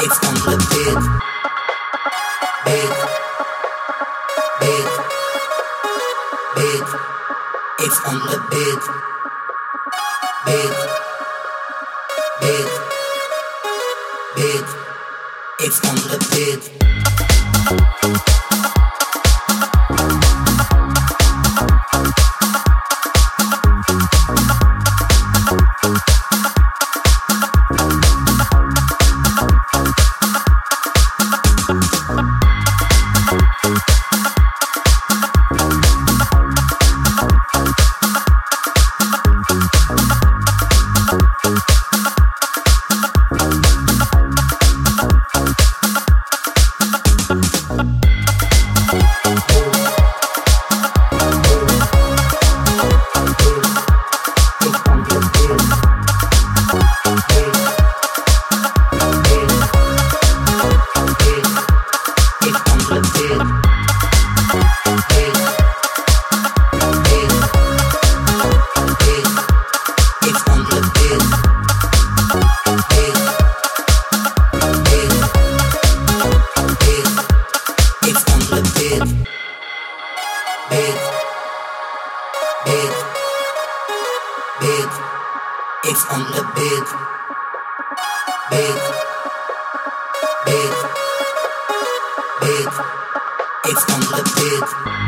It's unlimited. Big, big, big. It's unlimited. Big, big, big. It's unlimited. It's on the big, big, big, big. It's on the big.